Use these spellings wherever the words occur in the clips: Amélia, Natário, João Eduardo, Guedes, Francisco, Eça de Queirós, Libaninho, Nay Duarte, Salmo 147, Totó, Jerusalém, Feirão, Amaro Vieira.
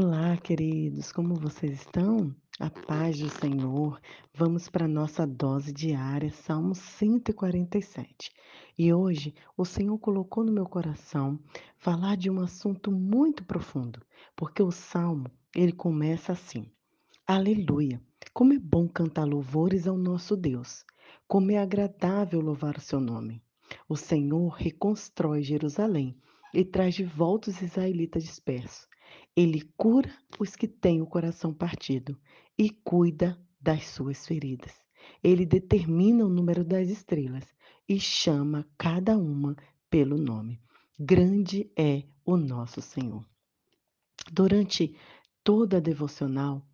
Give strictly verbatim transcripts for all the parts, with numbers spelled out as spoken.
Olá, queridos, como vocês estão? A paz do Senhor. Vamos para a nossa dose diária, Salmo cento e quarenta e sete. E hoje o Senhor colocou no meu coração falar de um assunto muito profundo, porque o Salmo, ele começa assim: Aleluia! Como é bom cantar louvores ao nosso Deus! Como é agradável louvar o seu nome! O Senhor reconstrói Jerusalém e traz de volta os israelitas dispersos. Ele cura os que têm o coração partido e cuida das suas feridas. Ele determina o número das estrelas e chama cada uma pelo nome. Grande é o nosso Senhor. Durante toda a devocional,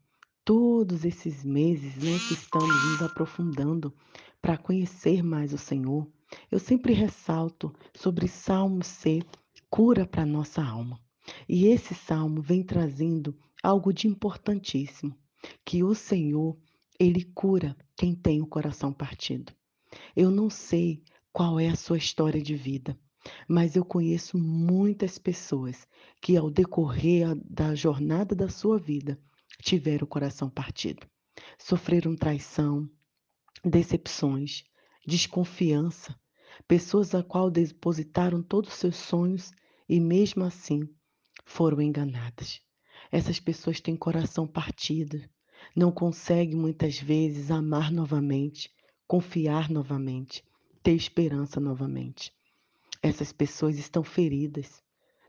todos esses meses, né, que estamos nos aprofundando para conhecer mais o Senhor, eu sempre ressalto sobre Salmo C, cura para a nossa alma. E esse salmo vem trazendo algo de importantíssimo, que o Senhor, ele cura quem tem o coração partido. Eu não sei qual é a sua história de vida, mas eu conheço muitas pessoas que ao decorrer da jornada da sua vida tiveram o coração partido, sofreram traição, decepções, desconfiança, pessoas a qual depositaram todos os seus sonhos e mesmo assim foram enganadas. Essas pessoas têm coração partido, não conseguem muitas vezes amar novamente, confiar novamente, ter esperança novamente. Essas pessoas estão feridas.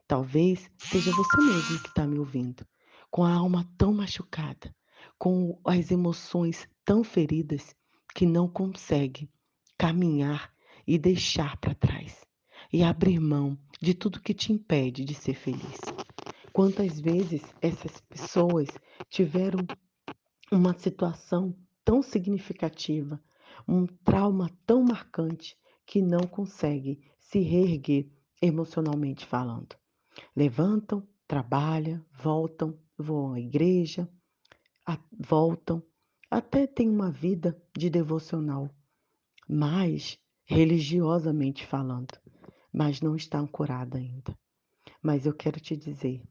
Talvez seja você mesmo que está me ouvindo, com a alma tão machucada, com as emoções tão feridas, que não consegue caminhar e deixar para trás e abrir mão de tudo que te impede de ser feliz. Quantas vezes essas pessoas tiveram uma situação tão significativa, um trauma tão marcante, que não conseguem se reerguer emocionalmente falando. Levantam, trabalham, voltam, vão à igreja, voltam, até têm uma vida de devocional, mas religiosamente falando, mas não estão curadas ainda. Mas eu quero te dizer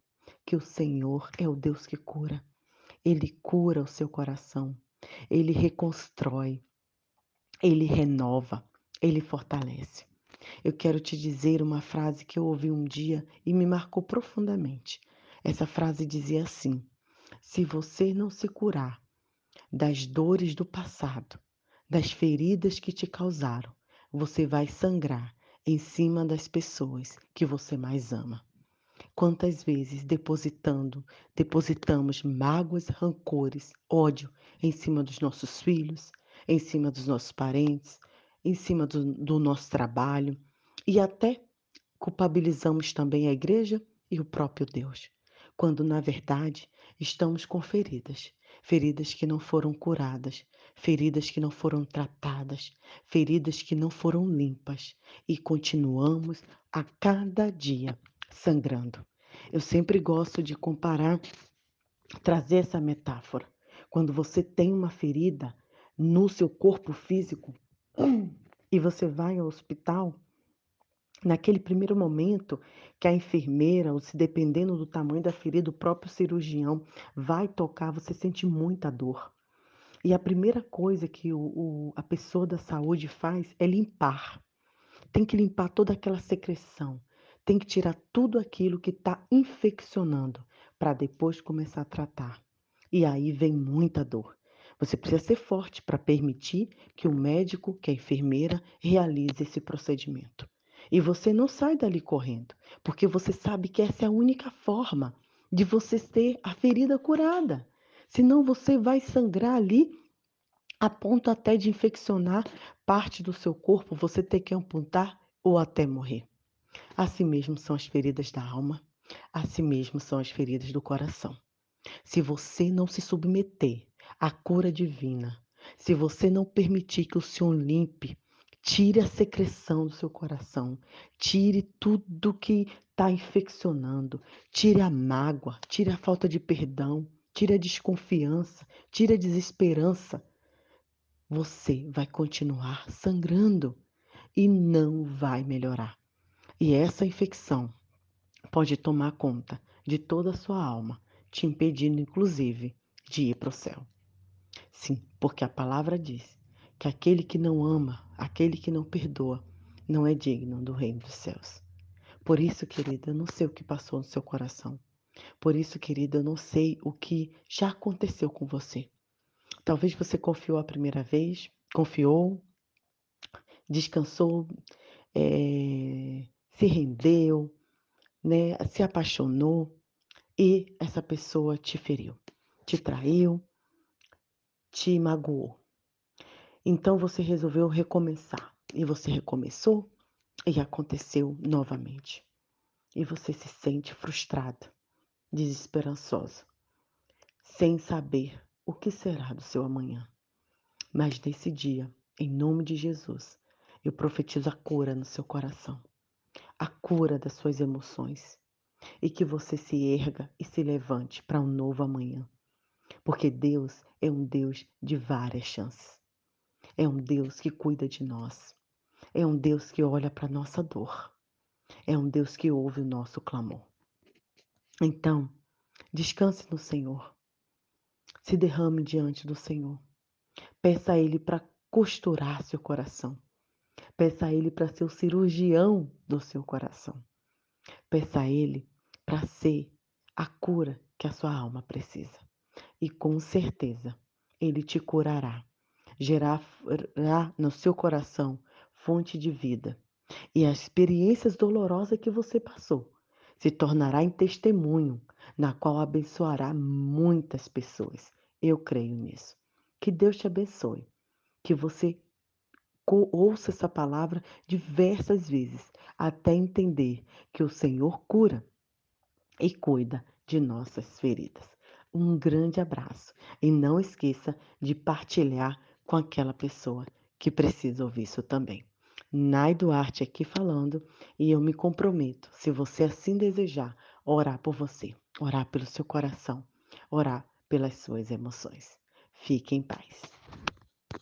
que o Senhor é o Deus que cura. Ele cura o seu coração. Ele reconstrói. Ele renova. Ele fortalece. Eu quero te dizer uma frase que eu ouvi um dia e me marcou profundamente. Essa frase dizia assim: se você não se curar das dores do passado, das feridas que te causaram, você vai sangrar em cima das pessoas que você mais ama. Quantas vezes depositando, depositamos mágoas, rancores, ódio em cima dos nossos filhos, em cima dos nossos parentes, em cima do, do nosso trabalho, e até culpabilizamos também a igreja e o próprio Deus, quando na verdade estamos com feridas, feridas que não foram curadas, feridas que não foram tratadas, feridas que não foram limpas, e continuamos a cada dia sangrando. Eu sempre gosto de comparar, trazer essa metáfora. Quando você tem uma ferida no seu corpo físico e você vai ao hospital, naquele primeiro momento que a enfermeira, ou se dependendo do tamanho da ferida, o próprio cirurgião vai tocar, você sente muita dor. E a primeira coisa que o, o, a pessoa da saúde faz é limpar. Tem que limpar toda aquela secreção. Tem que tirar tudo aquilo que está infeccionando para depois começar a tratar. E aí vem muita dor. Você precisa ser forte para permitir que o médico, que a enfermeira, realize esse procedimento. E você não sai dali correndo, porque você sabe que essa é a única forma de você ter a ferida curada. Senão você vai sangrar ali a ponto até de infeccionar parte do seu corpo, você ter que amputar ou até morrer. Assim mesmo são as feridas da alma, assim mesmo são as feridas do coração. Se você não se submeter à cura divina, se você não permitir que o Senhor limpe, tire a secreção do seu coração, tire tudo que está infeccionando, tire a mágoa, tire a falta de perdão, tira a desconfiança, tira a desesperança, você vai continuar sangrando e não vai melhorar. E essa infecção pode tomar conta de toda a sua alma, te impedindo, inclusive, de ir para o céu. Sim, porque a palavra diz que aquele que não ama, aquele que não perdoa, não é digno do reino dos céus. Por isso, querida, eu não sei o que passou no seu coração. Por isso, querida, eu não sei o que já aconteceu com você. Talvez você confiou a primeira vez, confiou, descansou, é, se rendeu, né, se apaixonou e essa pessoa te feriu, te traiu, te magoou. Então você resolveu recomeçar e você recomeçou e aconteceu novamente. E você se sente frustrada, desesperançosa, sem saber o que será do seu amanhã. Mas nesse dia, em nome de Jesus, eu profetizo a cura no seu coração, a cura das suas emoções, e que você se erga e se levante para um novo amanhã. Porque Deus é um Deus de várias chances. É um Deus que cuida de nós. É um Deus que olha para a nossa dor. É um Deus que ouve o nosso clamor. Então, descanse no Senhor. Se derrame diante do Senhor. Peça a Ele para costurar seu coração. Peça a Ele para ser o cirurgião do seu coração. Peça a Ele para ser a cura que a sua alma precisa. E com certeza, Ele te curará. Gerará no seu coração fonte de vida. E as experiências dolorosas que você passou se tornará em testemunho, na qual abençoará muitas pessoas. Eu creio nisso. Que Deus te abençoe. Que você ouça essa palavra diversas vezes, até entender que o Senhor cura e cuida de nossas feridas. Um grande abraço e não esqueça de partilhar com aquela pessoa que precisa ouvir isso também. Nay Duarte aqui falando e eu me comprometo, se você assim desejar, orar por você, orar pelo seu coração, orar pelas suas emoções. Fique em paz.